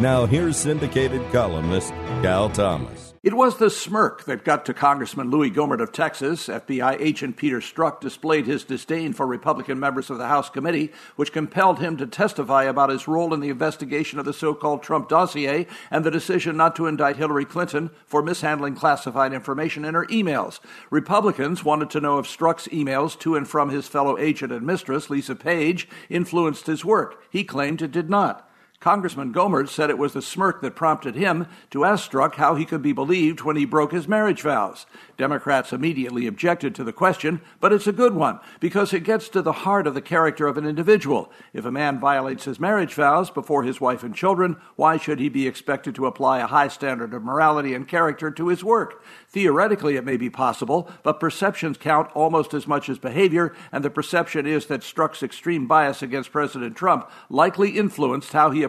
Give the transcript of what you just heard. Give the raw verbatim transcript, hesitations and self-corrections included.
Now here's syndicated columnist Cal Thomas. It was the smirk that got to Congressman Louie Gohmert of Texas. F B I agent Peter Strzok displayed his disdain for Republican members of the House committee, which compelled him to testify about his role in the investigation of the so-called Trump dossier and the decision not to indict Hillary Clinton for mishandling classified information in her emails. Republicans wanted to know if Strzok's emails to and from his fellow agent and mistress, Lisa Page, influenced his work. He claimed it did not. Congressman Gohmert said it was the smirk that prompted him to ask Strzok how he could be believed when he broke his marriage vows. Democrats immediately objected to the question, but it's a good one because it gets to the heart of the character of an individual. If a man violates his marriage vows before his wife and children, why should he be expected to apply a high standard of morality and character to his work? Theoretically, it may be possible, but perceptions count almost as much as behavior, and the perception is that Strzok's extreme bias against President Trump likely influenced how he